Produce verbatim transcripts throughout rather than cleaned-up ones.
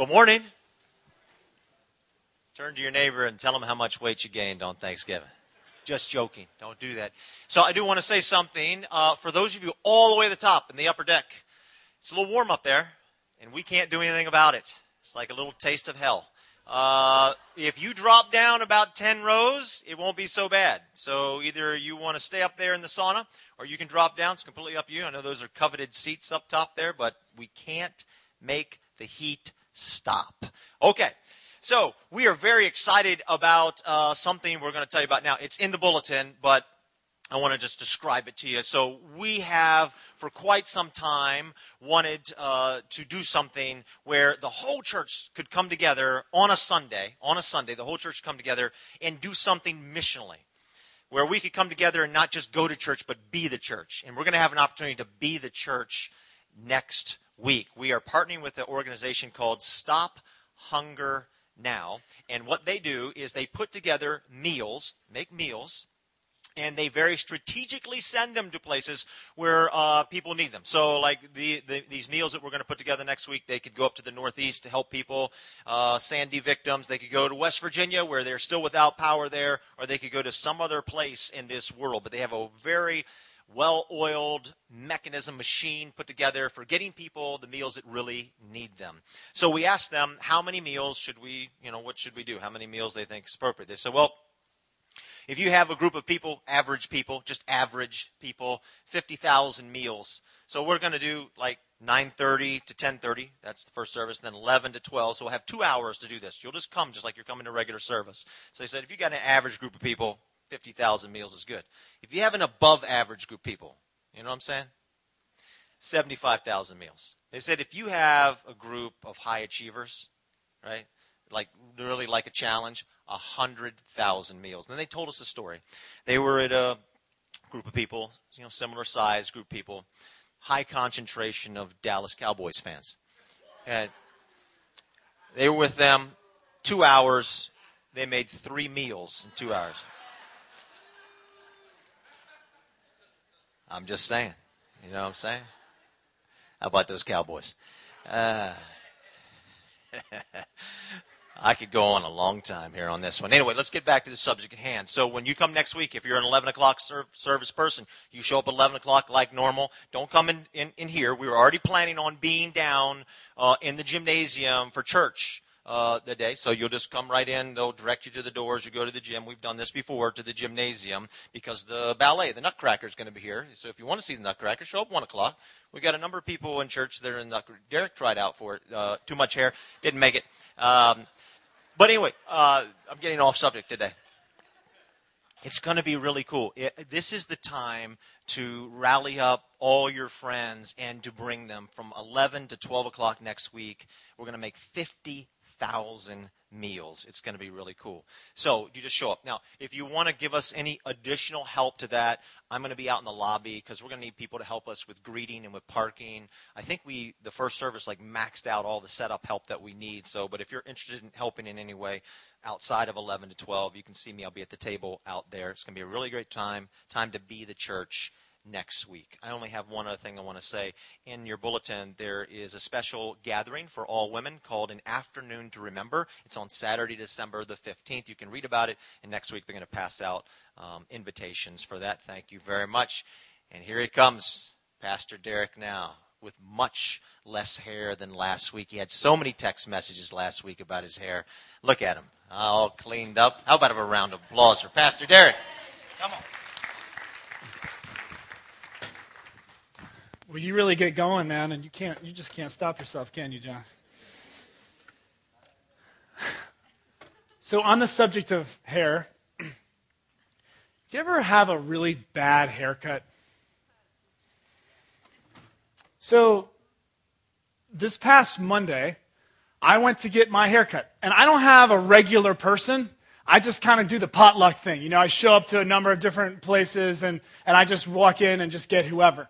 Good morning. Turn to your neighbor and tell them how much weight you gained on Thanksgiving. Just joking. Don't do that. So I do want to say something. Uh, for those of you all the way to the top in the upper deck, it's a little warm up there, and we can't do anything about it. It's like a little taste of hell. Uh, if you drop down about ten rows, it won't be so bad. So either you want to stay up there in the sauna, or you can drop down. It's completely up to you. I know those are coveted seats up top there, but we can't make the heat stop. Okay. So we are very excited about uh, something we're going to tell you about now. It's in the bulletin, but I want to just describe it to you. So we have, for quite some time, wanted uh, to do something where the whole church could come together on a Sunday, on a Sunday, the whole church come together and do something missionally, where we could come together and not just go to church, but be the church. And we're going to have an opportunity to be the church next week. We are partnering with an organization called Stop Hunger Now, and what they do is they put together meals, make meals, and they very strategically send them to places where uh, people need them. So like the, the, these meals that we're going to put together next week, they could go up to the Northeast to help people, uh, Sandy victims. They could go to West Virginia where they're still without power there, or they could go to some other place in this world. But they have a very well-oiled mechanism, machine put together for getting people the meals that really need them. So we asked them, how many meals should we, you know, what should we do? How many meals they think is appropriate? They said, well, if you have a group of people, average people, just average people, fifty thousand meals. So we're going to do like nine thirty to ten thirty. That's the first service. Then eleven to twelve. So we'll have two hours to do this. You'll just come just like you're coming to regular service. So they said, if you got an average group of people, fifty thousand meals is good. If you have an above average group of people, you know what I'm saying? seventy-five thousand meals. They said if you have a group of high achievers, right, like really like a challenge, one hundred thousand meals. And then they told us a story. They were at a group of people, you know, similar size group of people, high concentration of Dallas Cowboys fans. And they were with them two hours. They made three meals in two hours. I'm just saying. You know what I'm saying? How about those Cowboys? Uh, I could go on a long time here on this one. Anyway, let's get back to the subject at hand. So when you come next week, if you're an eleven o'clock serv- service person, you show up at eleven o'clock like normal. Don't come in, in, in here. We were already planning on being down uh, in the gymnasium for church uh, the day. So you'll just come right in. They'll direct you to the doors. You go to the gym. We've done this before, to the gymnasium, because the ballet, the Nutcracker, is going to be here. So if you want to see the Nutcracker, show up one o'clock. We've got a number of people in church that are in the Nutcracker. Derek tried out for it. Uh, too much hair. Didn't make it. Um, but anyway, uh, I'm getting off subject today. It's going to be really cool. It, this is the time to rally up all your friends and to bring them from eleven to twelve o'clock next week. We're going to make fifty thousand meals. It's going to be really cool. So you just show up. Now, if you want to give us any additional help to that, I'm going to be out in the lobby because we're going to need people to help us with greeting and with parking. I think we, the first service, like maxed out all the setup help that we need. So, but if you're interested in helping in any way outside of eleven to twelve, you can see me. I'll be at the table out there. It's going to be a really great time, time to be the church next week. I only have one other thing I want to say. In your bulletin, there is a special gathering for all women called An Afternoon to Remember. It's on Saturday, December the fifteenth. You can read about it, and next week they're going to pass out um, invitations for that. Thank you very much. And here he comes, Pastor Derek now, with much less hair than last week. He had so many text messages last week about his hair. Look at him, all cleaned up. How about a round of applause for Pastor Derek? Come on. Well, you really get going, man, and you can't, you just can't stop yourself, can you, John? So on the subject of hair, do you ever have a really bad haircut? So this past Monday, I went to get my haircut, and I don't have a regular person. I just kind of do the potluck thing. You know, I show up to a number of different places, and, and I just walk in and just get whoever.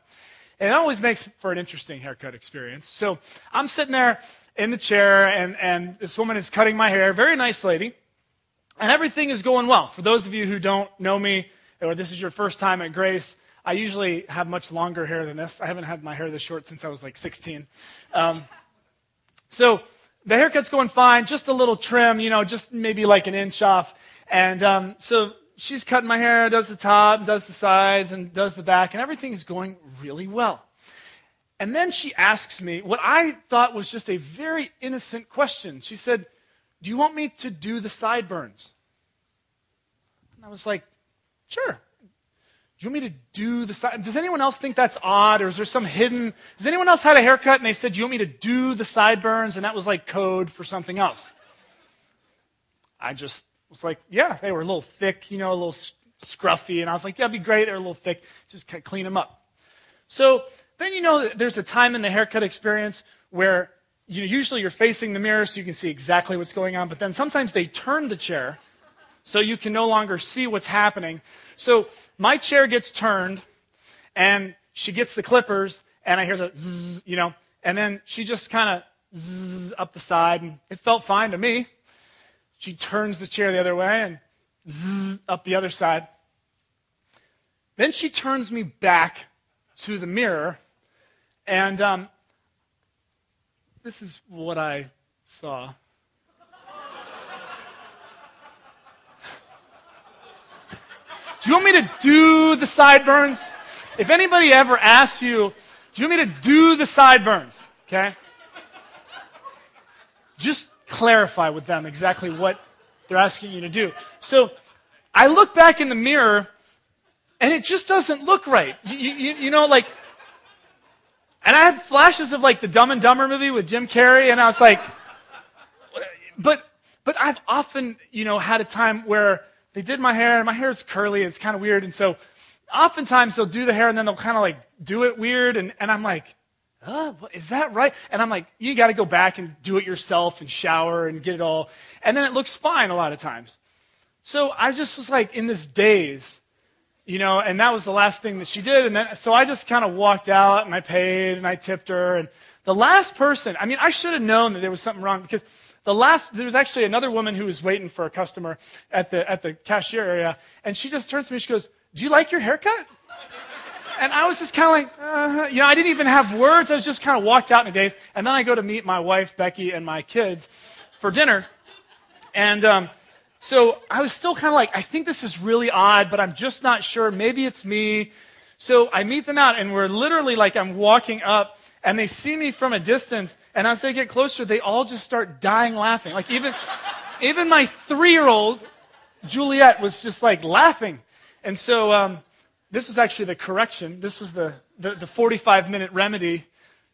And it always makes for an interesting haircut experience. So I'm sitting there in the chair, and, and this woman is cutting my hair, very nice lady, and everything is going well. For those of you who don't know me, or this is your first time at Grace, I usually have much longer hair than this. I haven't had my hair this short since I was like sixteen. Um, so The haircut's going fine, just a little trim, you know, just maybe like an inch off. And um, so she's cutting my hair, does the top, does the sides, and does the back, and everything's going really well. And then she asks me what I thought was just a very innocent question. She said, "Do you want me to do the sideburns?" And I was like, "Sure. Do you want me to do the sideburns?" Does anyone else think that's odd, or is there some hidden... Does anyone else had a haircut and they said, "Do you want me to do the sideburns?" And that was like code for something else. I just was like, yeah, they were a little thick, you know, a little scruffy. And I was like, yeah, that'd be great. They're a little thick. Just clean them up. So... Then you know there's a time in the haircut experience where you usually you're facing the mirror so you can see exactly what's going on, but then sometimes they turn the chair so you can no longer see what's happening. So my chair gets turned, and she gets the clippers, and I hear the zzz, you know, and then she just kind of zzz up the side, and it felt fine to me. She turns the chair the other way and zzz up the other side. Then she turns me back to the mirror. And um, this is what I saw. Do you want me to do the sideburns? If anybody ever asks you, do you want me to do the sideburns? Okay? Just clarify with them exactly what they're asking you to do. So I look back in the mirror, and it just doesn't look right. You, you, you know, like... And I had flashes of like the Dumb and Dumber movie with Jim Carrey, and I was like, but but I've often, you know, had a time where they did my hair, and my hair is curly, it's kind of weird, and so oftentimes they'll do the hair, and then they'll kind of like do it weird, and, and I'm like, oh, is that right? And I'm like, you got to go back and do it yourself and shower and get it all, and then it looks fine a lot of times. So I just was like in this daze. You know, and that was the last thing that she did. And then, so I just kind of walked out, and I paid, and I tipped her. And the last person, I mean, I should have known that there was something wrong, because the last, there was actually another woman who was waiting for a customer at the at the cashier area. And she just turns to me, she goes, "Do you like your haircut?" And I was just kind of like, uh-huh. You know, I didn't even have words. I was just kind of walked out in a daze. And then I go to meet my wife, Becky, and my kids for dinner. And, um, So I was still kind of like, I think this is really odd, but I'm just not sure. Maybe it's me. So I meet them out, and we're literally like, I'm walking up, and they see me from a distance, and as they get closer, they all just start dying laughing. Like even, even my three-year-old, Juliet, was just like laughing. And so um, this was actually the correction. This was the, the, the forty-five minute remedy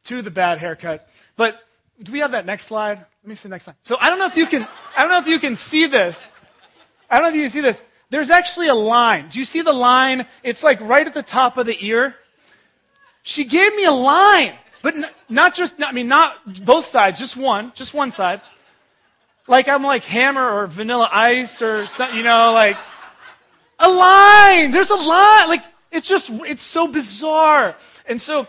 to the bad haircut. But do we have that next slide? Let me see the next slide. So I don't know if you can, I don't know if you can see this. I don't know if you can see this. There's actually a line. Do you see the line? It's like right at the top of the ear. She gave me a line, but n- not just, I mean, not both sides, just one, just one side. Like I'm like Hammer or Vanilla Ice or something, you know, like a line. There's a line. Like it's just, it's so bizarre. And so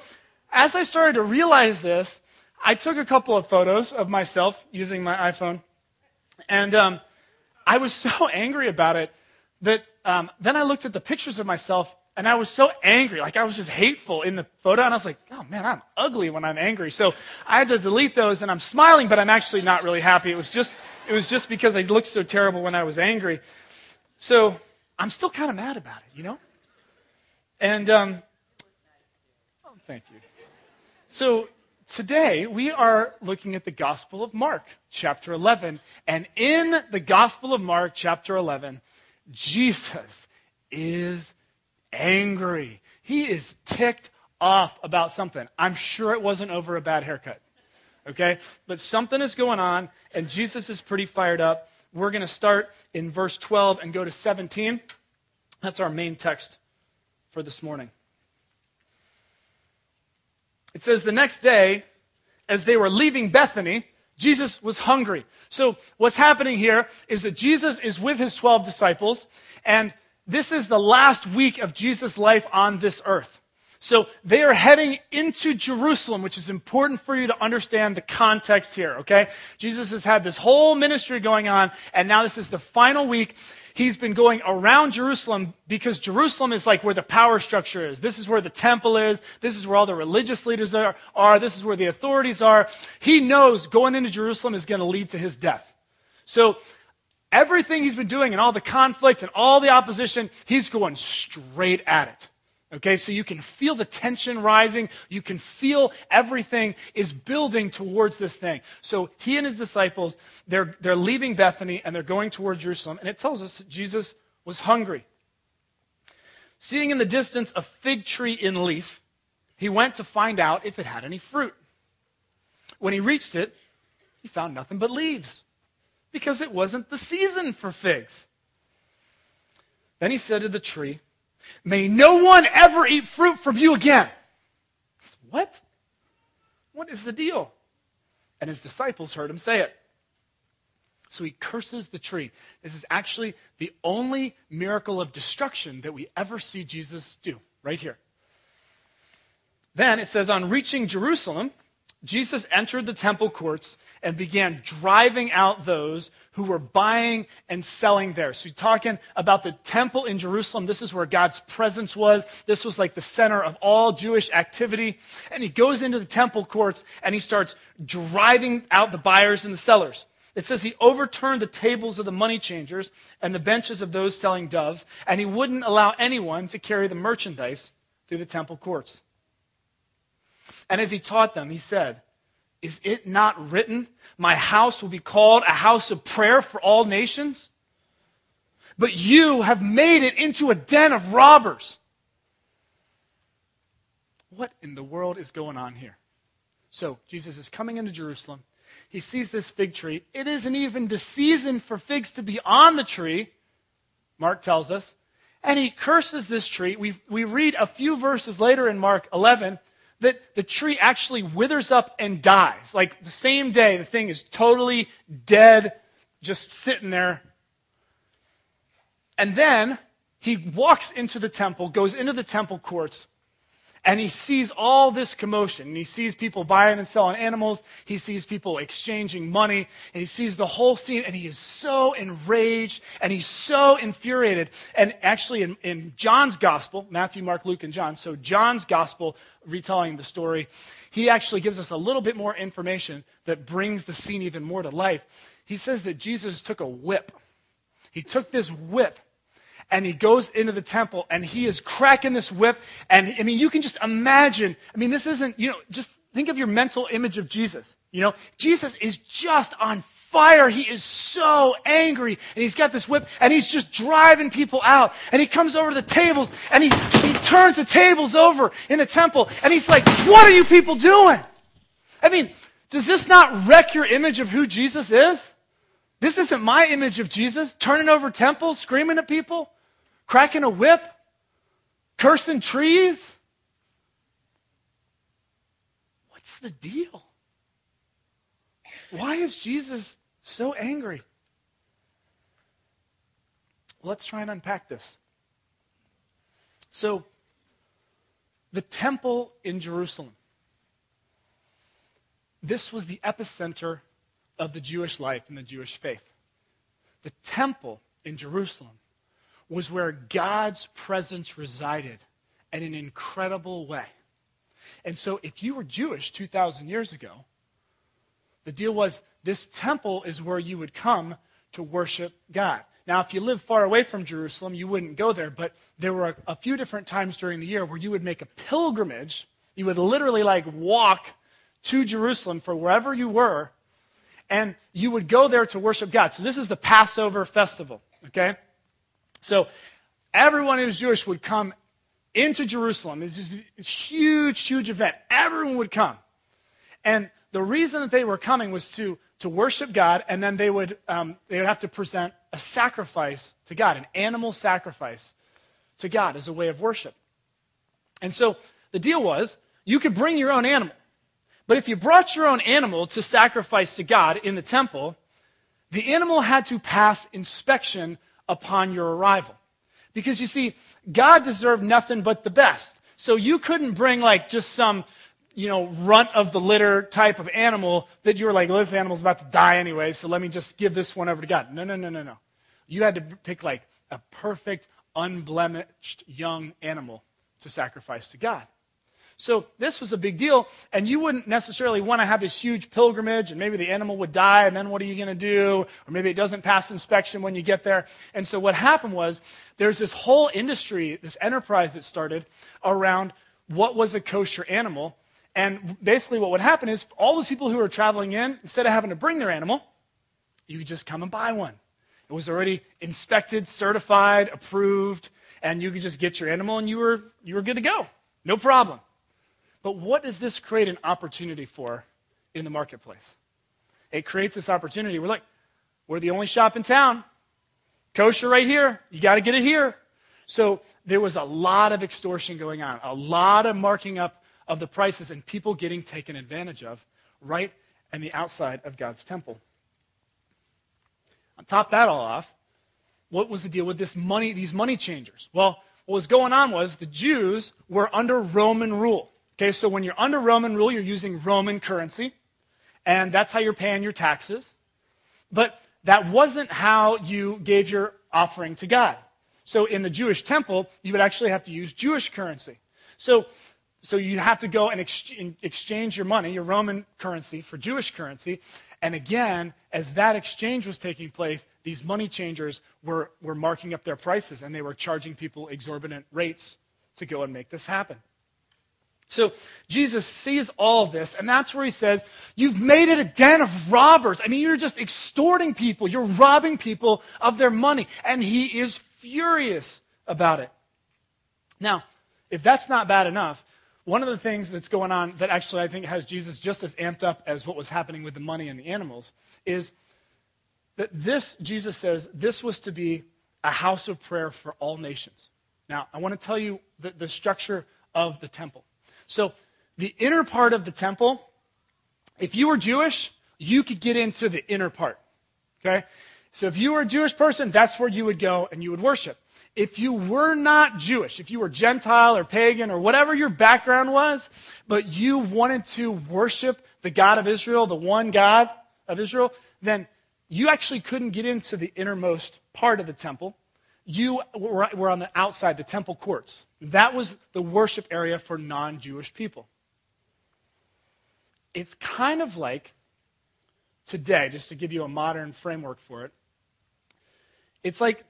as I started to realize this, I took a couple of photos of myself using my iPhone. And, um, I was so angry about it that um, then I looked at the pictures of myself, and I was so angry. Like, I was just hateful in the photo, and I was like, oh, man, I'm ugly when I'm angry. So I had to delete those, and I'm smiling, but I'm actually not really happy. It was just it was just because I looked so terrible when I was angry. So I'm still kind of mad about it, you know? And, um, oh, thank you. So today, we are looking at the Gospel of Mark, chapter eleven. And in the Gospel of Mark, chapter eleven, Jesus is angry. He is ticked off about something. I'm sure it wasn't over a bad haircut, okay? But something is going on, and Jesus is pretty fired up. We're going to start in verse twelve and go to seventeen. That's our main text for this morning. It says, the next day, as they were leaving Bethany, Jesus was hungry. So what's happening here is that Jesus is with his twelve disciples, and this is the last week of Jesus' life on this earth. So they are heading into Jerusalem, which is important for you to understand the context here, okay? Jesus has had this whole ministry going on, and now this is the final week. He's been going around Jerusalem because Jerusalem is like where the power structure is. This is where the temple is. This is where all the religious leaders are. are. This is where the authorities are. He knows going into Jerusalem is going to lead to his death. So everything he's been doing and all the conflict and all the opposition, he's going straight at it. Okay, so you can feel the tension rising. You can feel everything is building towards this thing. So he and his disciples, they're, they're leaving Bethany and they're going toward Jerusalem. And it tells us that Jesus was hungry. Seeing in the distance a fig tree in leaf, he went to find out if it had any fruit. When he reached it, he found nothing but leaves because it wasn't the season for figs. Then he said to the tree, "May no one ever eat fruit from you again." What? What is the deal? And his disciples heard him say it. So he curses the tree. This is actually the only miracle of destruction that we ever see Jesus do, right here. Then it says, on reaching Jerusalem, Jesus entered the temple courts and began driving out those who were buying and selling there. So you're talking about the temple in Jerusalem. This is where God's presence was. This was like the center of all Jewish activity. And he goes into the temple courts and he starts driving out the buyers and the sellers. It says he overturned the tables of the money changers and the benches of those selling doves, and he wouldn't allow anyone to carry the merchandise through the temple courts. And as he taught them, he said, "Is it not written, 'My house will be called a house of prayer for all nations'? But you have made it into a den of robbers." What in the world is going on here? So Jesus is coming into Jerusalem. He sees this fig tree. It isn't even the season for figs to be on the tree, Mark tells us. And he curses this tree. We, we read a few verses later in Mark eleven, that the tree actually withers up and dies. Like the same day, the thing is totally dead, just sitting there. And then he walks into the temple, goes into the temple courts, and he sees all this commotion. And he sees people buying and selling animals. He sees people exchanging money. And he sees the whole scene, and he is so enraged, and he's so infuriated. And actually, in, in John's gospel, Matthew, Mark, Luke, and John, so John's gospel retelling the story, he actually gives us a little bit more information that brings the scene even more to life. He says that Jesus took a whip. He took this whip, and he goes into the temple, and he is cracking this whip. And, I mean, you can just imagine. I mean, this isn't, you know, just think of your mental image of Jesus. You know, Jesus is just on fire. He is so angry, and he's got this whip, and he's just driving people out. And he comes over to the tables, and he, he turns the tables over in the temple, and he's like, "What are you people doing?" I mean, does this not wreck your image of who Jesus is? This isn't my image of Jesus, turning over temples, screaming at people, cracking a whip, cursing trees. What's the deal? Why is Jesus so angry? Well, let's try and unpack this. So, the temple in Jerusalem. This was the epicenter of the Jewish life and the Jewish faith. The temple in Jerusalem was where God's presence resided in an incredible way. And so if you were Jewish two thousand years ago, the deal was this temple is where you would come to worship God. Now, if you lived far away from Jerusalem, you wouldn't go there, but there were a, a few different times during the year where you would make a pilgrimage. You would literally like walk to Jerusalem for wherever you were, and you would go there to worship God. So this is the Passover festival, okay? So everyone who's Jewish would come into Jerusalem. It's just a huge, huge event. Everyone would come. And the reason that they were coming was to, to worship God, and then they would, um, they would have to present a sacrifice to God, an animal sacrifice to God as a way of worship. And so the deal was you could bring your own animal. But if you brought your own animal to sacrifice to God in the temple, the animal had to pass inspection upon your arrival. Because you see, God deserved nothing but the best. So you couldn't bring like just some, you know, runt of the litter type of animal that you were like, well, this animal's about to die anyway, so let me just give this one over to God. No, no, no, no, no. You had to pick like a perfect, unblemished young animal to sacrifice to God. So this was a big deal, and you wouldn't necessarily want to have this huge pilgrimage, and maybe the animal would die, and then what are you going to do? Or maybe it doesn't pass inspection when you get there. And so what happened was there's this whole industry, this enterprise that started around what was a kosher animal. And basically what would happen is all those people who were traveling in, instead of having to bring their animal, you could just come and buy one. It was already inspected, certified, approved, and you could just get your animal, and you were you were good to go. No problem. But what does this create an opportunity for in the marketplace? It creates this opportunity. We're like, we're the only shop in town. Kosher right here. You got to get it here. So there was a lot of extortion going on, a lot of marking up of the prices, and people getting taken advantage of right on the outside of God's temple. On top of that all off, what was the deal with this money? These money changers? Well, what was going on was the Jews were under Roman rule. Okay, so when you're under Roman rule, you're using Roman currency, and that's how you're paying your taxes. But that wasn't how you gave your offering to God. So in the Jewish temple, you would actually have to use Jewish currency. So, so you'd have to go and ex- exchange your money, your Roman currency, for Jewish currency. And again, as that exchange was taking place, these money changers were, were marking up their prices, and they were charging people exorbitant rates to go and make this happen. So Jesus sees all this, and that's where he says, you've made it a den of robbers. I mean, you're just extorting people. You're robbing people of their money. And he is furious about it. Now, if that's not bad enough, one of the things that's going on that actually I think has Jesus just as amped up as what was happening with the money and the animals is that this, Jesus says, this was to be a house of prayer for all nations. Now, I want to tell you the, the structure of the temple. So the inner part of the temple, if you were Jewish, you could get into the inner part, okay? So if you were a Jewish person, that's where you would go and you would worship. If you were not Jewish, if you were Gentile or pagan or whatever your background was, but you wanted to worship the God of Israel, the one God of Israel, then you actually couldn't get into the innermost part of the temple. You were on the outside, the temple courts. That was the worship area for non-Jewish people. It's kind of like today, just to give you a modern framework for it, it's like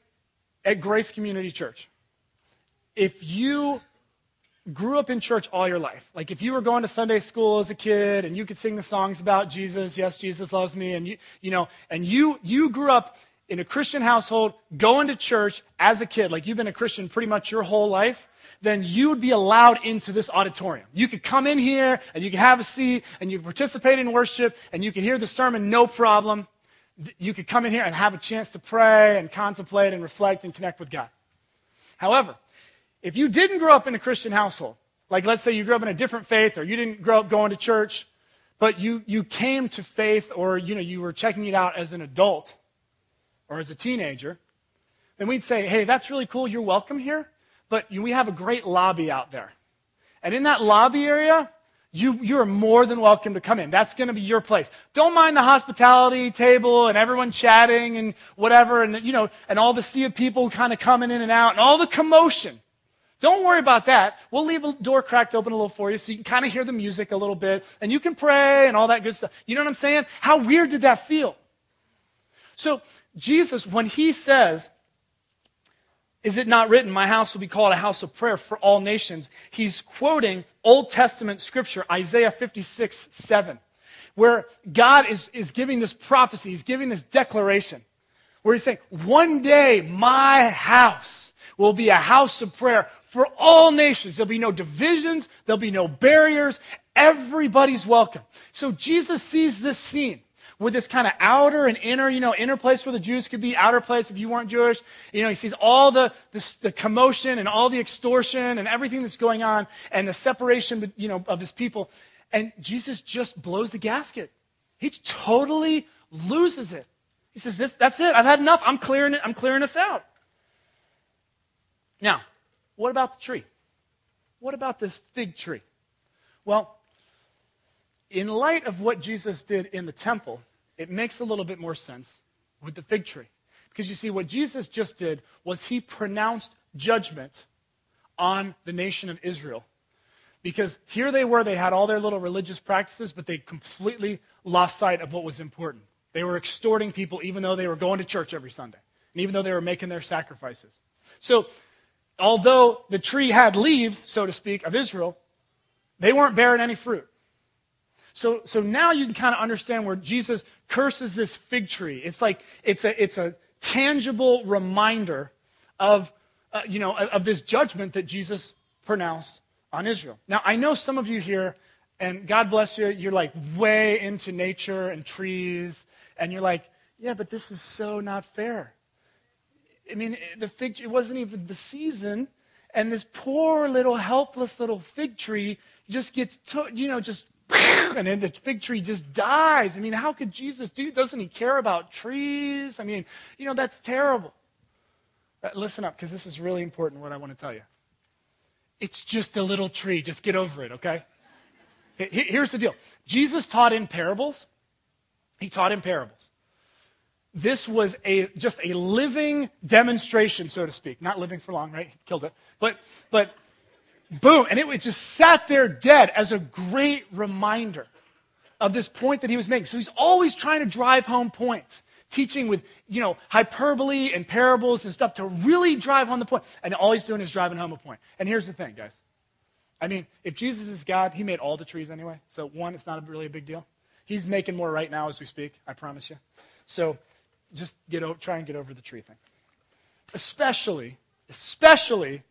at Grace Community Church, if you grew up in church all your life, like if you were going to Sunday school as a kid and you could sing the songs about Jesus, yes, Jesus loves me, and you, you know, and you you grew up in a Christian household, going to church as a kid, like you've been a Christian pretty much your whole life, then you would be allowed into this auditorium. You could come in here and you could have a seat and you could participate in worship and you could hear the sermon, no problem. You could come in here and have a chance to pray and contemplate and reflect and connect with God. However, if you didn't grow up in a Christian household, like let's say you grew up in a different faith or you didn't grow up going to church, but you, you came to faith or you know you were checking it out as an adult or as a teenager, then we'd say, hey, that's really cool, you're welcome here, but we have a great lobby out there. And in that lobby area, You, you're more than welcome to come in. That's going to be your place. Don't mind the hospitality table and everyone chatting and whatever and, you know, and all the sea of people kind of coming in and out and all the commotion. Don't worry about that. We'll leave a door cracked open a little for you so you can kind of hear the music a little bit and you can pray and all that good stuff. You know what I'm saying? How weird did that feel? So Jesus, when he says, is it not written, my house will be called a house of prayer for all nations? He's quoting Old Testament scripture, Isaiah fifty-six seven, where God is, is giving this prophecy, he's giving this declaration, where he's saying, one day my house will be a house of prayer for all nations. There'll be no divisions, there'll be no barriers, everybody's welcome. So Jesus sees this scene with this kind of outer and inner, you know, inner place where the Jews could be, outer place if you weren't Jewish. You know, he sees all the, the, the commotion and all the extortion and everything that's going on and the separation, you know, of his people. And Jesus just blows the gasket. He totally loses it. He says, "This, that's it. I've had enough. I'm clearing it. I'm clearing us out." Now, what about the tree? what about this fig tree? Well, in light of what Jesus did in the temple, it makes a little bit more sense with the fig tree. Because you see, what Jesus just did was he pronounced judgment on the nation of Israel. Because here they were, they had all their little religious practices, but they completely lost sight of what was important. They were extorting people even though they were going to church every Sunday, and even though they were making their sacrifices. So although the tree had leaves, so to speak, of Israel, they weren't bearing any fruit. So, so now you can kind of understand where Jesus curses this fig tree. It's like it's a it's a tangible reminder of uh, you know of, of this judgment that Jesus pronounced on Israel. Now I know some of you here, and God bless you, you're like way into nature and trees, and you're like, yeah, but this is so not fair. I mean, the fig tree, it wasn't even the season, and this poor little helpless little fig tree just gets to, you know just. And then the fig tree just dies. I mean, how could Jesus do? Doesn't he care about trees? I mean, you know, that's terrible. But listen up, because this is really important, what I want to tell you. It's just a little tree. Just get over it, okay? Here's the deal. Jesus taught in parables. He taught in parables. This was a just a living demonstration, so to speak. Not living for long, right? He killed it. But, but... Boom, and it, it just sat there dead as a great reminder of this point that he was making. So he's always trying to drive home points, teaching with, you know, hyperbole and parables and stuff to really drive home the point. And all he's doing is driving home a point. And here's the thing, guys. I mean, if Jesus is God, he made all the trees anyway. So one, it's not really a big deal. He's making more right now as we speak, I promise you. So just get o- try and get over the tree thing. Especially, especially...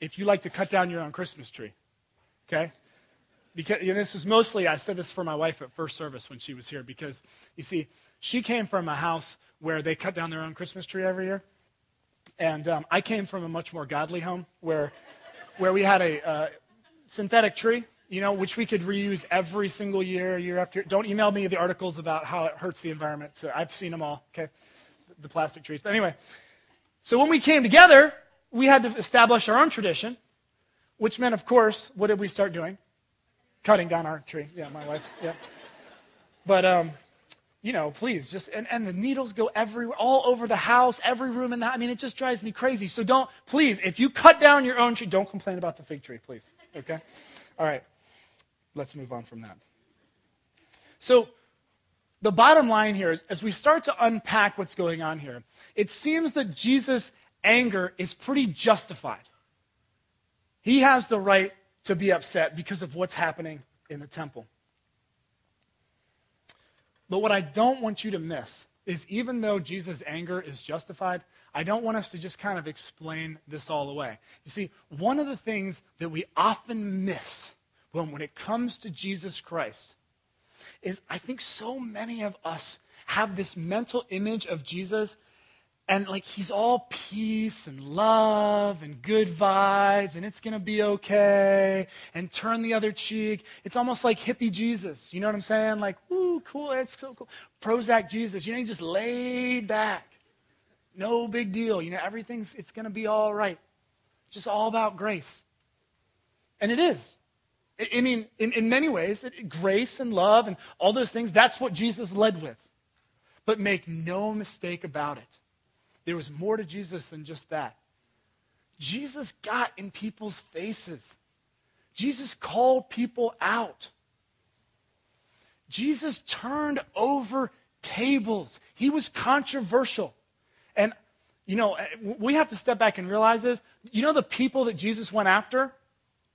if you like to cut down your own Christmas tree, okay? Because you know, this is mostly, I said this for my wife at first service when she was here, because, you see, she came from a house where they cut down their own Christmas tree every year, and um, I came from a much more godly home where where we had a uh, synthetic tree, you know, which we could reuse every single year, year after year. Don't email me the articles about how it hurts the environment. So I've seen them all, okay, the plastic trees. But anyway, so when we came together, we had to establish our own tradition, which meant, of course, what did we start doing? Cutting down our tree. Yeah, my wife's, yeah. But, um, you know, please, just, and, and the needles go everywhere, all over the house, every room in the house. I mean, it just drives me crazy. So don't, please, if you cut down your own tree, don't complain about the fig tree, please, okay? All right, let's move on from that. So the bottom line here is, as we start to unpack what's going on here, it seems that Jesus' anger is pretty justified. He has the right to be upset because of what's happening in the temple. But what I don't want you to miss is, even though Jesus' anger is justified, I don't want us to just kind of explain this all away. You see, one of the things that we often miss when, when it comes to Jesus Christ is, I think so many of us have this mental image of Jesus, and like he's all peace and love and good vibes and it's going to be okay and turn the other cheek. It's almost like hippie Jesus. You know what I'm saying? Like, ooh, cool, that's so cool. Prozac Jesus. You know, he just laid back. No big deal. You know, everything's, it's going to be all right. It's just all about grace. And it is. I, I mean, in, in many ways, it, grace and love and all those things, that's what Jesus led with. But make no mistake about it. There was more to Jesus than just that. Jesus got in people's faces. Jesus called people out. Jesus turned over tables. He was controversial. And, you know, we have to step back and realize this. You know the people that Jesus went after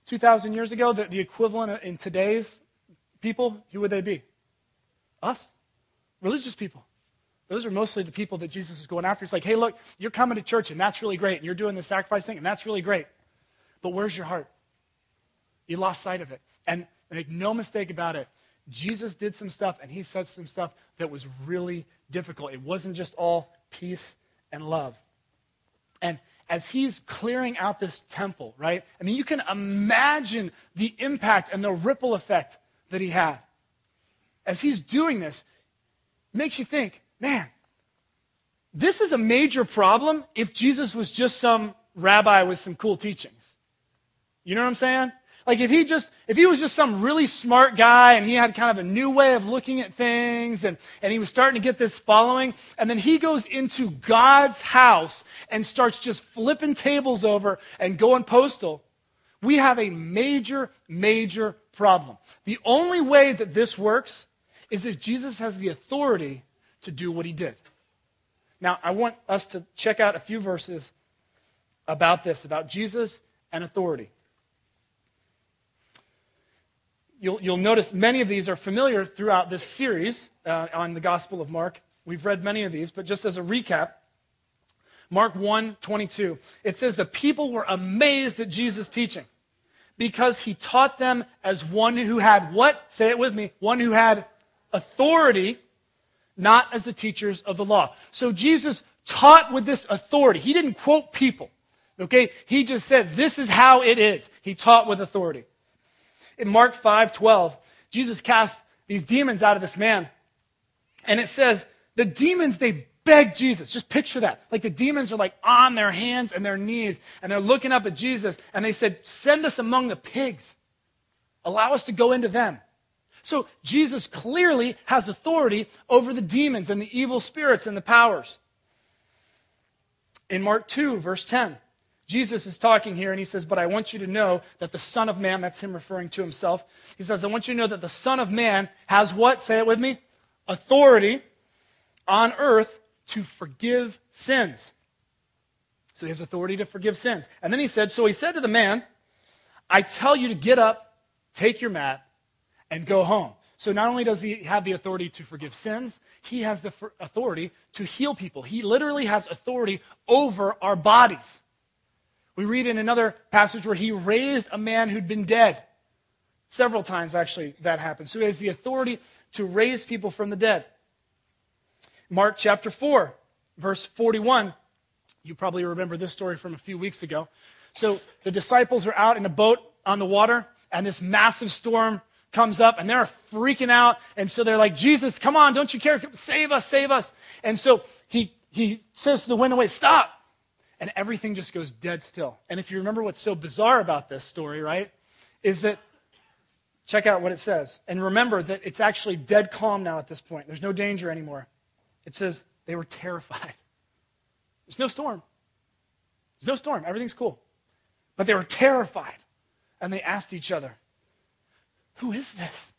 two thousand years ago, the, the equivalent in today's people, who would they be? Us, religious people. Those are mostly the people that Jesus is going after. He's like, hey, look, you're coming to church, and that's really great, and you're doing the sacrifice thing, and that's really great. But where's your heart? You lost sight of it. And make no mistake about it, Jesus did some stuff, and he said some stuff that was really difficult. It wasn't just all peace and love. And as he's clearing out this temple, right? I mean, you can imagine the impact and the ripple effect that he had. As he's doing this, it makes you think, man, this is a major problem if Jesus was just some rabbi with some cool teachings. You know what I'm saying? Like if he just, if he was just some really smart guy and he had kind of a new way of looking at things and, and he was starting to get this following, and then he goes into God's house and starts just flipping tables over and going postal, we have a major, major problem. The only way that this works is if Jesus has the authority to do what he did. Now, I want us to check out a few verses about this, about Jesus and authority. You'll, you'll notice many of these are familiar throughout this series uh, on the Gospel of Mark. We've read many of these, but just as a recap, Mark one twenty-two, it says the people were amazed at Jesus' teaching because he taught them as one who had what? Say it with me. One who had authority, not as the teachers of the law. So Jesus taught with this authority. He didn't quote people, okay? He just said, this is how it is. He taught with authority. In Mark five twelve, Jesus cast these demons out of this man. And it says, the demons, they begged Jesus. Just picture that. Like the demons are like on their hands and their knees, and they're looking up at Jesus, and they said, send us among the pigs. Allow us to go into them. So Jesus clearly has authority over the demons and the evil spirits and the powers. In Mark two, verse ten, Jesus is talking here, and he says, but I want you to know that the Son of Man, that's him referring to himself, he says, I want you to know that the Son of Man has what? Say it with me. Authority on earth to forgive sins. So he has authority to forgive sins. And then he said, so he said to the man, I tell you to get up, take your mat, and go home. So not only does he have the authority to forgive sins, he has the authority to heal people. He literally has authority over our bodies. We read in another passage where he raised a man who'd been dead. Several times, actually, that happened. So he has the authority to raise people from the dead. Mark chapter four, verse forty-one. You probably remember this story from a few weeks ago. So the disciples are out in a boat on the water, and this massive storm comes up, and they're freaking out. And so they're like, Jesus, come on, don't you care? Save us, save us. And so he, he says to the wind and waves, stop. And everything just goes dead still. And if you remember what's so bizarre about this story, right, is that, check out what it says. And remember that it's actually dead calm now at this point. There's no danger anymore. It says they were terrified. There's no storm. There's no storm. Everything's cool. But they were terrified. And they asked each other, who is this?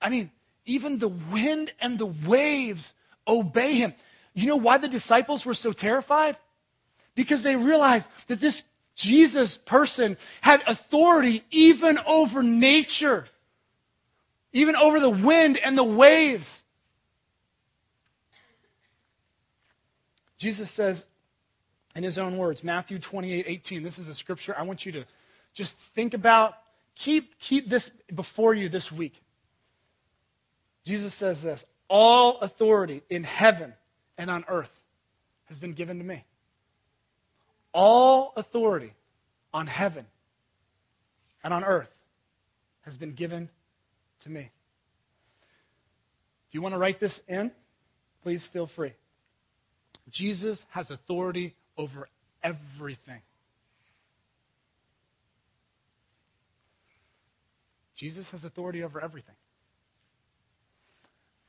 I mean, even the wind and the waves obey him. You know why the disciples were so terrified? Because they realized that this Jesus person had authority even over nature, even over the wind and the waves. Jesus says in his own words, Matthew twenty-eight eighteen, this is a scripture I want you to just think about. Keep, keep this before you this week. Jesus says this, all authority in heaven and on earth has been given to me. All authority on heaven and on earth has been given to me. If you want to write this in, please feel free. Jesus has authority over everything. Jesus has authority over everything.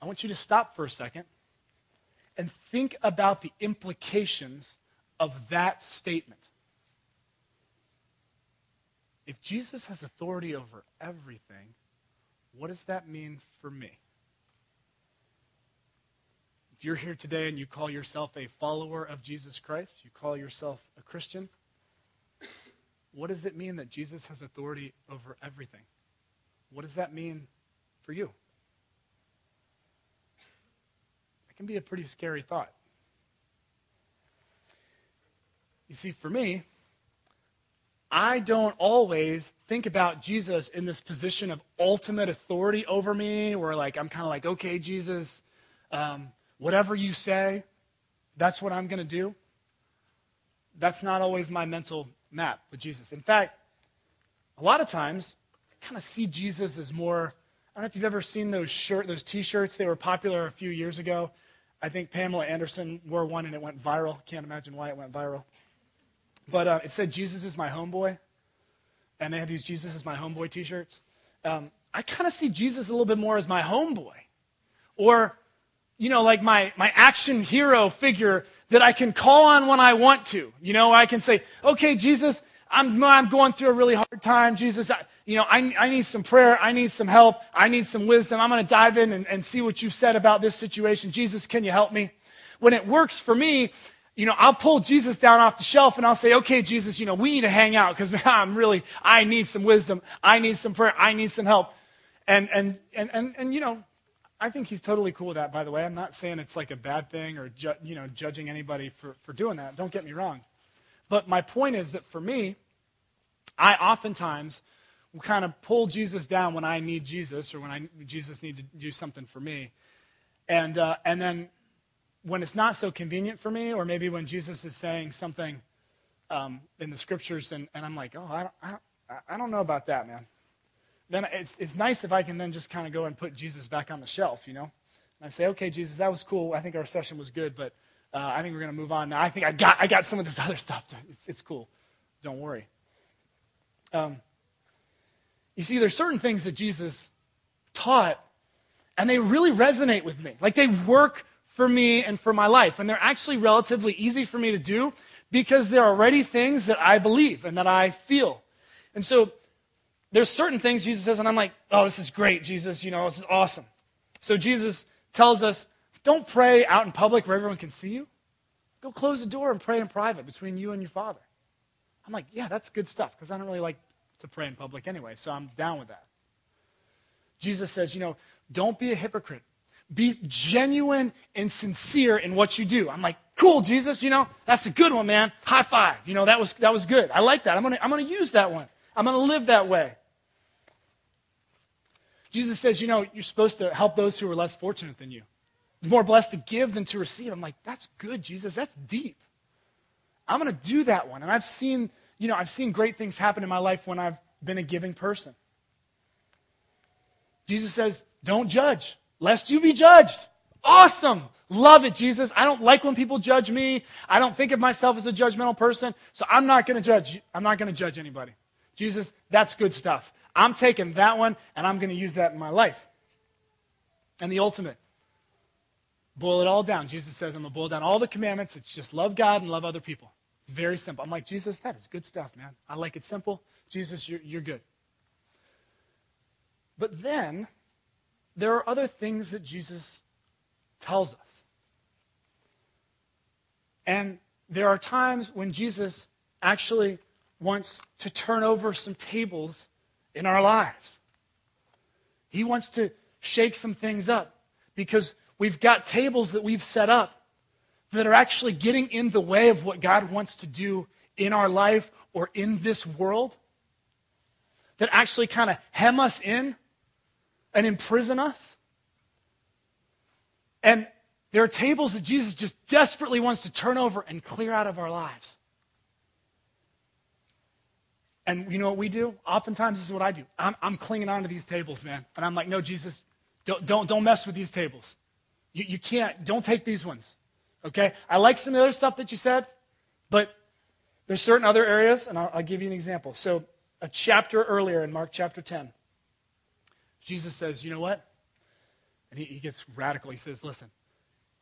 I want you to stop for a second and think about the implications of that statement. If Jesus has authority over everything, what does that mean for me? If you're here today and you call yourself a follower of Jesus Christ, you call yourself a Christian, what does it mean that Jesus has authority over everything? What does that mean for you? It can be a pretty scary thought. You see, for me, I don't always think about Jesus in this position of ultimate authority over me, where like I'm kind of like, okay, Jesus, um, whatever you say, that's what I'm going to do. That's not always my mental map with Jesus. In fact, a lot of times, I kind of see Jesus as more, I don't know if you've ever seen those shirt, those T-shirts. They were popular a few years ago. I think Pamela Anderson wore one, and it went viral. Can't imagine why it went viral. But uh, it said, Jesus is my homeboy. and they have these Jesus is my homeboy t-shirts. Um, I kind of see Jesus a little bit more as my homeboy, or, you know, like my, my action hero figure that I can call on when I want to. You know, I can say, okay, Jesus, I'm I'm going through a really hard time. Jesus, I, you know, I, I need some prayer. I need some help. I need some wisdom. I'm going to dive in and, and see what you said about this situation. Jesus, can you help me? When it works for me, you know, I'll pull Jesus down off the shelf and I'll say, okay, Jesus, you know, we need to hang out because I'm really, I need some wisdom. I need some prayer. I need some help. And, and, and, and, and you know, I think he's totally cool with that, by the way. I'm not saying it's like a bad thing or, ju- you know, judging anybody for, for doing that. Don't get me wrong. But my point is that for me, I oftentimes will kind of pull Jesus down when I need Jesus or when I Jesus need to do something for me. And uh, and then when it's not so convenient for me, or maybe when Jesus is saying something um, in the scriptures and, and I'm like, oh, I don't, I, I don't know about that, man. Then it's it's nice if I can then just kind of go and put Jesus back on the shelf, you know? And I say, okay, Jesus, that was cool. I think our session was good, but uh, I think we're going to move on now. I think I got I got some of this other stuff done. It's, it's cool. Don't worry. Um, you see, there's certain things that Jesus taught, and they really resonate with me. Like, they work for me and for my life, and they're actually relatively easy for me to do because they're already things that I believe and that I feel. And so there's certain things Jesus says, and I'm like, oh, this is great, Jesus, you know, this is awesome. So Jesus tells us, don't pray out in public where everyone can see you. Go close the door and pray in private between you and your Father. I'm like, yeah, that's good stuff, because I don't really like to pray in public anyway, so I'm down with that. Jesus says, you know, don't be a hypocrite. Be genuine and sincere in what you do. I'm like, cool, Jesus, you know, that's a good one, man. High five. You know, that was that was good. I like that. I'm gonna I'm gonna use that one. I'm gonna live that way. Jesus says, you know, you're supposed to help those who are less fortunate than you. You're more blessed to give than to receive. I'm like, that's good, Jesus. That's deep. I'm going to do that one. And I've seen, you know, I've seen great things happen in my life when I've been a giving person. Jesus says, don't judge, lest you be judged. Awesome. Love it, Jesus. I don't like when people judge me. I don't think of myself as a judgmental person, so I'm not going to judge. I'm not going to judge anybody. Jesus, that's good stuff. I'm taking that one, and I'm going to use that in my life. And the ultimate, boil it all down. Jesus says, I'm going to boil down all the commandments. It's just love God and love other people. It's very simple. I'm like, Jesus, that is good stuff, man. I like it simple. Jesus, you're, you're good. But then there are other things that Jesus tells us. And there are times when Jesus actually wants to turn over some tables in our lives. He wants to shake some things up because we've got tables that we've set up that are actually getting in the way of what God wants to do in our life or in this world, that actually kind of hem us in and imprison us. And there are tables that Jesus just desperately wants to turn over and clear out of our lives. And you know what we do? Oftentimes this is what I do. I'm, I'm clinging on to these tables, man. And I'm like, no, Jesus, don't, don't, don't mess with these tables. You, you can't, don't take these ones, okay? I like some of the other stuff that you said, but there's certain other areas, and I'll, I'll give you an example. So a chapter earlier in Mark chapter ten, Jesus says, you know what? And he, he gets radical. He says, listen,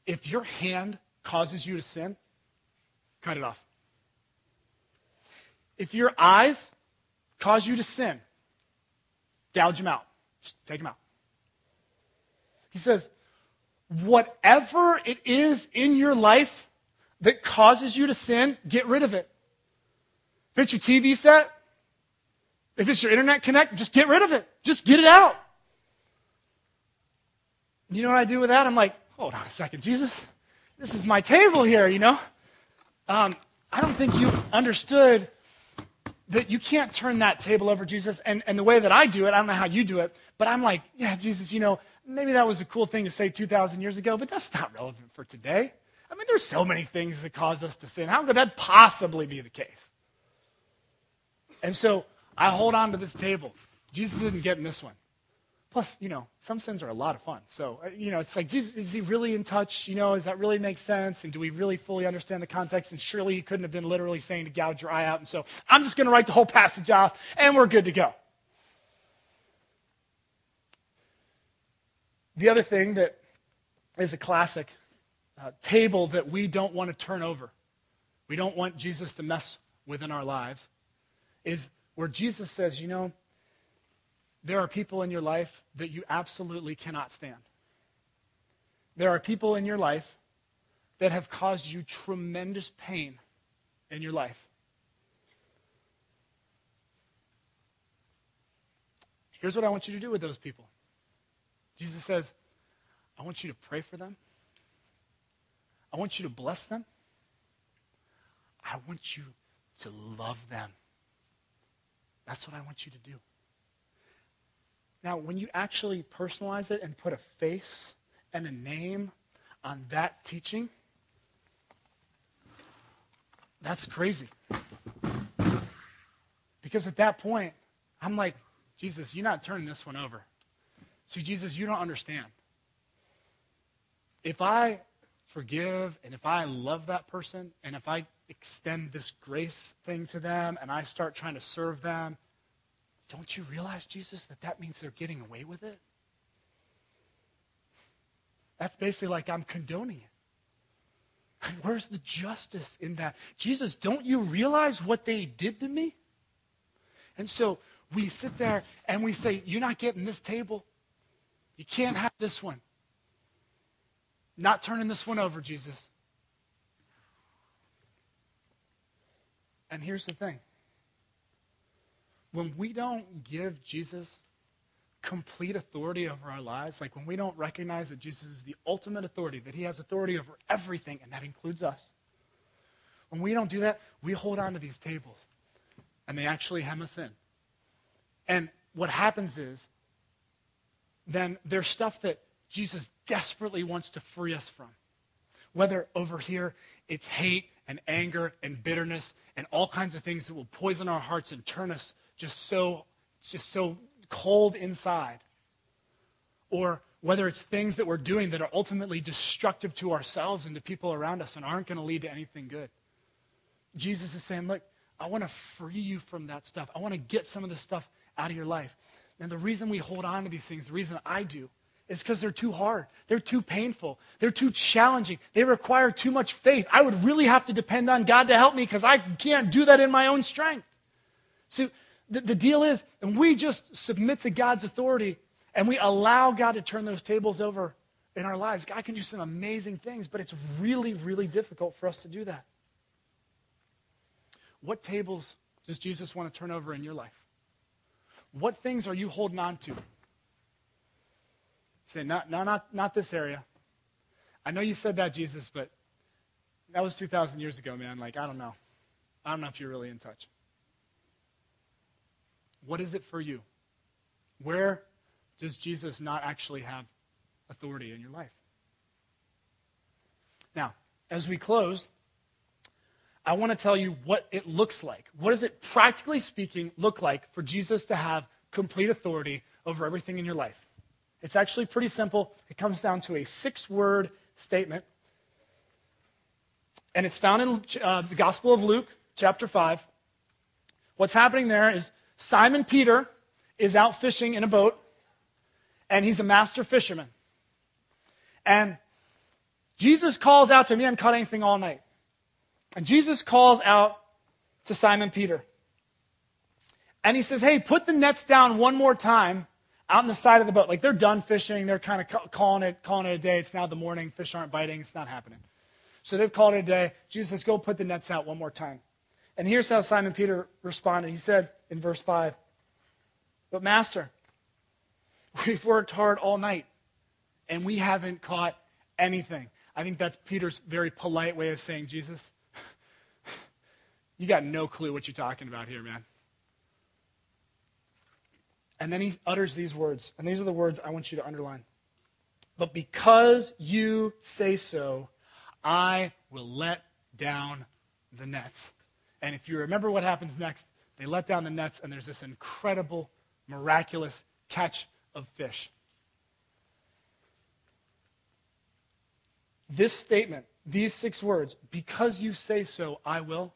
if your hand causes you to sin, cut it off. If your eyes cause you to sin, gouge them out. Just take them out. He says, whatever it is in your life that causes you to sin, get rid of it. If it's your T V set, if it's your internet connect, just get rid of it. Just get it out. You know what I do with that? I'm like, hold on a second, Jesus. This is my table here, you know. Um, I don't think you understood that you can't turn that table over, Jesus. And, and the way that I do it, I don't know how you do it, but I'm like, yeah, Jesus, you know, maybe that was a cool thing to say two thousand years ago, but that's not relevant for today. I mean, there's so many things that cause us to sin. How could that possibly be the case? And so I hold on to this table. Jesus isn't getting this one. Plus, you know, some sins are a lot of fun. So, you know, it's like, Jesus, is he really in touch? You know, does that really make sense? And do we really fully understand the context? And surely he couldn't have been literally saying to gouge your eye out. And so I'm just going to write the whole passage off and we're good to go. The other thing that is a classic uh, table that we don't want to turn over, we don't want Jesus to mess with in our lives, is where Jesus says, you know, there are people in your life that you absolutely cannot stand. There are people in your life that have caused you tremendous pain in your life. Here's what I want you to do with those people. Jesus says, I want you to pray for them. I want you to bless them. I want you to love them. That's what I want you to do. Now, when you actually personalize it and put a face and a name on that teaching, that's crazy. Because at that point, I'm like, Jesus, you're not turning this one over. See, Jesus, you don't understand. If I forgive and if I love that person and if I extend this grace thing to them and I start trying to serve them, don't you realize, Jesus, that that means they're getting away with it? That's basically like I'm condoning it. And where's the justice in that? Jesus, don't you realize what they did to me? And so we sit there and we say, you're not getting this table. You can't have this one. Not turning this one over, Jesus. And here's the thing. When we don't give Jesus complete authority over our lives, like when we don't recognize that Jesus is the ultimate authority, that he has authority over everything, and that includes us, when we don't do that, we hold on to these tables, and they actually hem us in. And what happens is, then there's stuff that Jesus desperately wants to free us from. Whether over here it's hate and anger and bitterness and all kinds of things that will poison our hearts and turn us just so just so cold inside, or whether it's things that we're doing that are ultimately destructive to ourselves and to people around us and aren't going to lead to anything good. Jesus is saying, look, I want to free you from that stuff. I want to get some of this stuff out of your life. And the reason we hold on to these things, the reason I do, is because they're too hard. They're too painful. They're too challenging. They require too much faith. I would really have to depend on God to help me because I can't do that in my own strength. So the, the deal is, and we just submit to God's authority and we allow God to turn those tables over in our lives. God can do some amazing things, but it's really, really difficult for us to do that. What tables does Jesus want to turn over in your life? What things are you holding on to? Say, no, no, not, not this area. I know you said that, Jesus, but that was two thousand years ago, man. Like, I don't know. I don't know if you're really in touch. What is it for you? Where does Jesus not actually have authority in your life? Now, as we close, I want to tell you what it looks like. What does it, practically speaking, look like for Jesus to have complete authority over everything in your life? It's actually pretty simple. It comes down to a six-word statement. And it's found in uh, the Gospel of Luke, chapter five. What's happening there is Simon Peter is out fishing in a boat, and he's a master fisherman. And Jesus calls out to him. He hadn't caught anything all night. And Jesus calls out to Simon Peter. And he says, hey, put the nets down one more time out on the side of the boat. Like, they're done fishing. They're kind of calling it, calling it a day. It's now the morning. Fish aren't biting. It's not happening. So they've called it a day. Jesus says, go put the nets out one more time. And here's how Simon Peter responded. He said in verse five, but Master, we've worked hard all night, and we haven't caught anything. I think that's Peter's very polite way of saying, Jesus, you got no clue what you're talking about here, man. And then he utters these words, and these are the words I want you to underline. But because you say so, I will let down the nets. And if you remember what happens next, they let down the nets, and there's this incredible, miraculous catch of fish. This statement, these six words, because you say so, I will.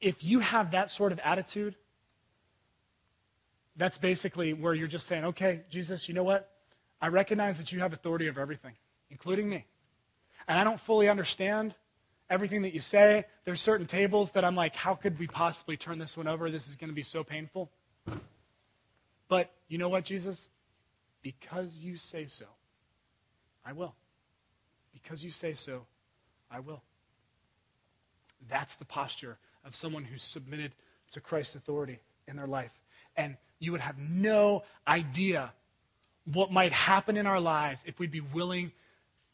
If you have that sort of attitude, that's basically where you're just saying, okay, Jesus, you know what? I recognize that you have authority over everything, including me. And I don't fully understand everything that you say. There's certain tables that I'm like, how could we possibly turn this one over? This is going to be so painful. But you know what, Jesus? Because you say so, I will. Because you say so, I will. That's the posture of someone who's submitted to Christ's authority in their life. And you would have no idea what might happen in our lives if we'd be willing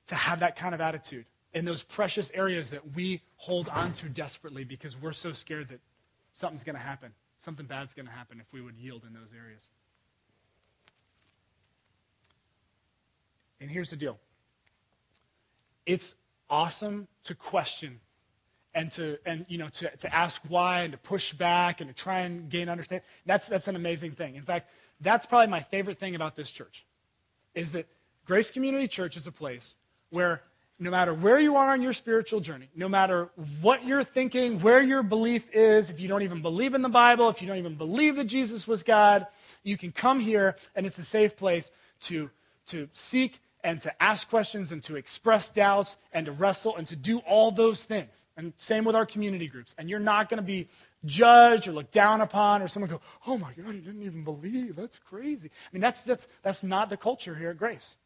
to have that kind of attitude in those precious areas that we hold on to desperately because we're so scared that something's going to happen. Something bad's going to happen if we would yield in those areas. And here's the deal. It's awesome to question and to and you know to, to ask why and to push back and to try and gain understanding. That's that's an amazing thing. In fact, that's probably my favorite thing about this church, is that Grace Community Church is a place where no matter where you are on your spiritual journey, no matter what you're thinking, where your belief is, if you don't even believe in the Bible, if you don't even believe that Jesus was God, you can come here and it's a safe place to, to seek and to ask questions and to express doubts and to wrestle and to do all those things. And same with our community groups. And you're not going to be judged or looked down upon or someone go, oh my God, you didn't even believe. That's crazy. I mean, that's that's that's not the culture here at Grace.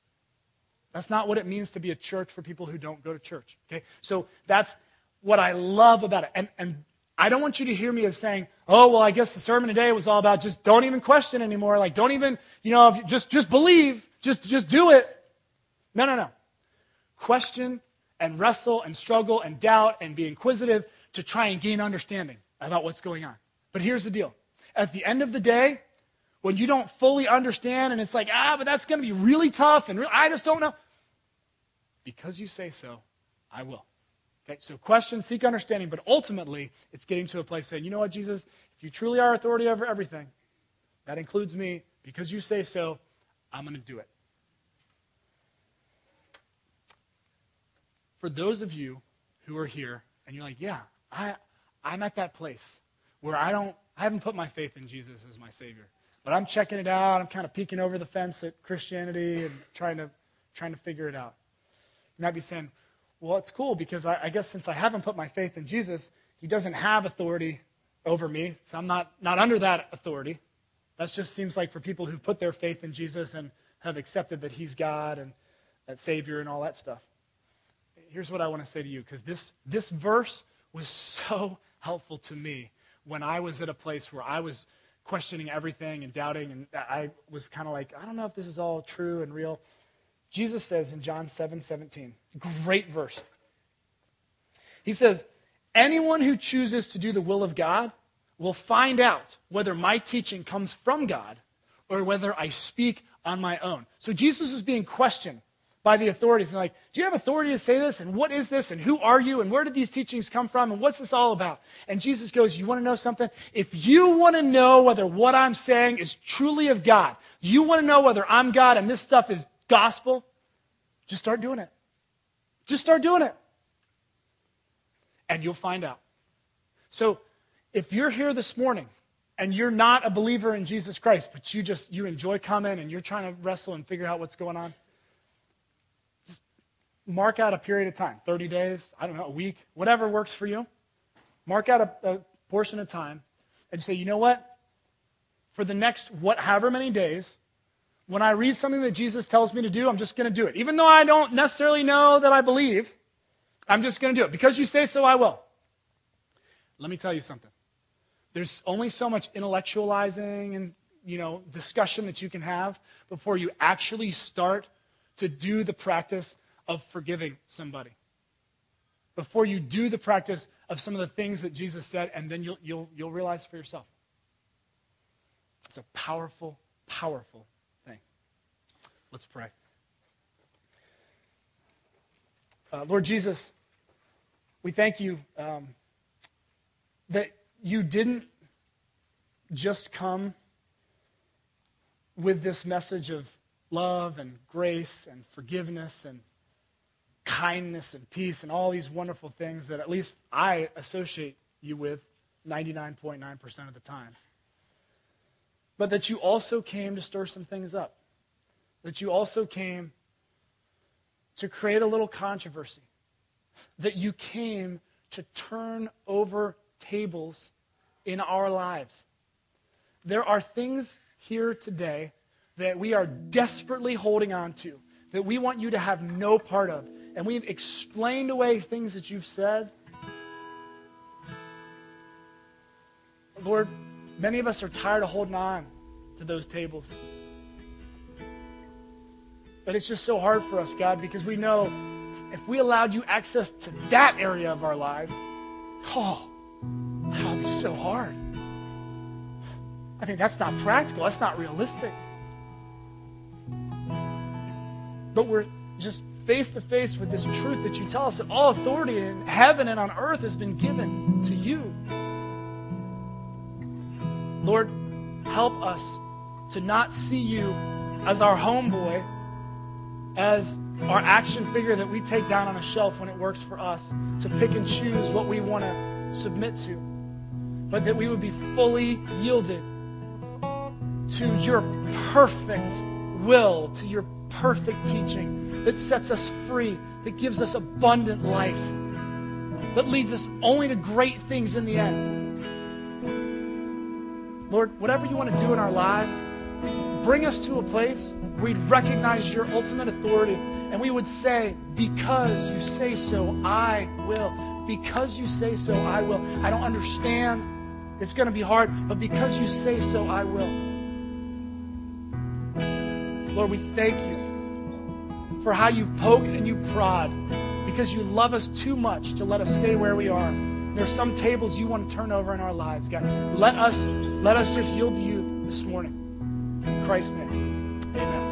That's not what it means to be a church for people who don't go to church, okay? So that's what I love about it. And and I don't want you to hear me as saying, oh, well, I guess the sermon today was all about just don't even question anymore. Like, don't even, you know, if you just, just believe. Just, just do it. No, no, no. Question and wrestle and struggle and doubt and be inquisitive to try and gain understanding about what's going on. But here's the deal. At the end of the day, when you don't fully understand and it's like, ah, but that's going to be really tough and re- I just don't know. Because you say so, I will. Okay, so question, seek understanding, but ultimately it's getting to a place saying, you know what, Jesus, if you truly are authority over everything, that includes me, because you say so, I'm going to do it. For those of you who are here and you're like, yeah, I, I'm at that place where I don't, I haven't put my faith in Jesus as my Savior. But I'm checking it out. I'm kind of peeking over the fence at Christianity and trying to trying to figure it out. You might be saying, well, it's cool because I, I guess since I haven't put my faith in Jesus, he doesn't have authority over me, so I'm not, not under that authority. That just seems like for people who've put their faith in Jesus and have accepted that he's God and that Savior and all that stuff. Here's what I want to say to you, because this, this verse was so helpful to me when I was at a place where I was questioning everything and doubting, and I was kind of like, I don't know if this is all true and real. Jesus says in John seven seventeen, great verse. He says, anyone who chooses to do the will of God will find out whether my teaching comes from God or whether I speak on my own. So Jesus was being questioned by the authorities, and like, do you have authority to say this? And what is this? And who are you? And where did these teachings come from? And what's this all about? And Jesus goes, you want to know something? If you want to know whether what I'm saying is truly of God, you want to know whether I'm God and this stuff is gospel, just start doing it. Just start doing it. And you'll find out. So if you're here this morning and you're not a believer in Jesus Christ, but you just, you enjoy coming and you're trying to wrestle and figure out what's going on, mark out a period of time, thirty days, I don't know, a week, whatever works for you. Mark out a, a portion of time and say, you know what? For the next what, however many days, when I read something that Jesus tells me to do, I'm just going to do it. Even though I don't necessarily know that I believe, I'm just going to do it. Because you say so, I will. Let me tell you something. There's only so much intellectualizing and, you know, discussion that you can have before you actually start to do the practice of forgiving somebody. Before you do the practice of some of the things that Jesus said, and then you'll you'll you'll realize for yourself. It's a powerful, powerful thing. Let's pray. Uh, Lord Jesus, we thank you um, that you didn't just come with this message of love and grace and forgiveness and kindness and peace and all these wonderful things that at least I associate you with ninety-nine point nine percent of the time. But that you also came to stir some things up. That you also came to create a little controversy. That you came to turn over tables in our lives. There are things here today that we are desperately holding on to, that we want you to have no part of. And we've explained away things that you've said. Lord, many of us are tired of holding on to those tables. But it's just so hard for us, God, because we know if we allowed you access to that area of our lives, oh, that would be so hard. I mean, that's not practical. That's not realistic. But we're just face to face with this truth that you tell us that all authority in heaven and on earth has been given to you. Lord, help us to not see you as our homeboy, as our action figure that we take down on a shelf when it works for us, to pick and choose what we want to submit to, but that we would be fully yielded to your perfect will, to your perfect teaching that sets us free, that gives us abundant life, that leads us only to great things in the end. Lord, whatever you want to do in our lives, bring us to a place where we'd recognize your ultimate authority and we would say, because you say so, I will. Because you say so, I will. I don't understand. It's going to be hard, but because you say so, I will. Lord, we thank you for how you poke and you prod because you love us too much to let us stay where we are. There's some tables you want to turn over in our lives, God. Let us, let us just yield to you this morning. In Christ's name, amen.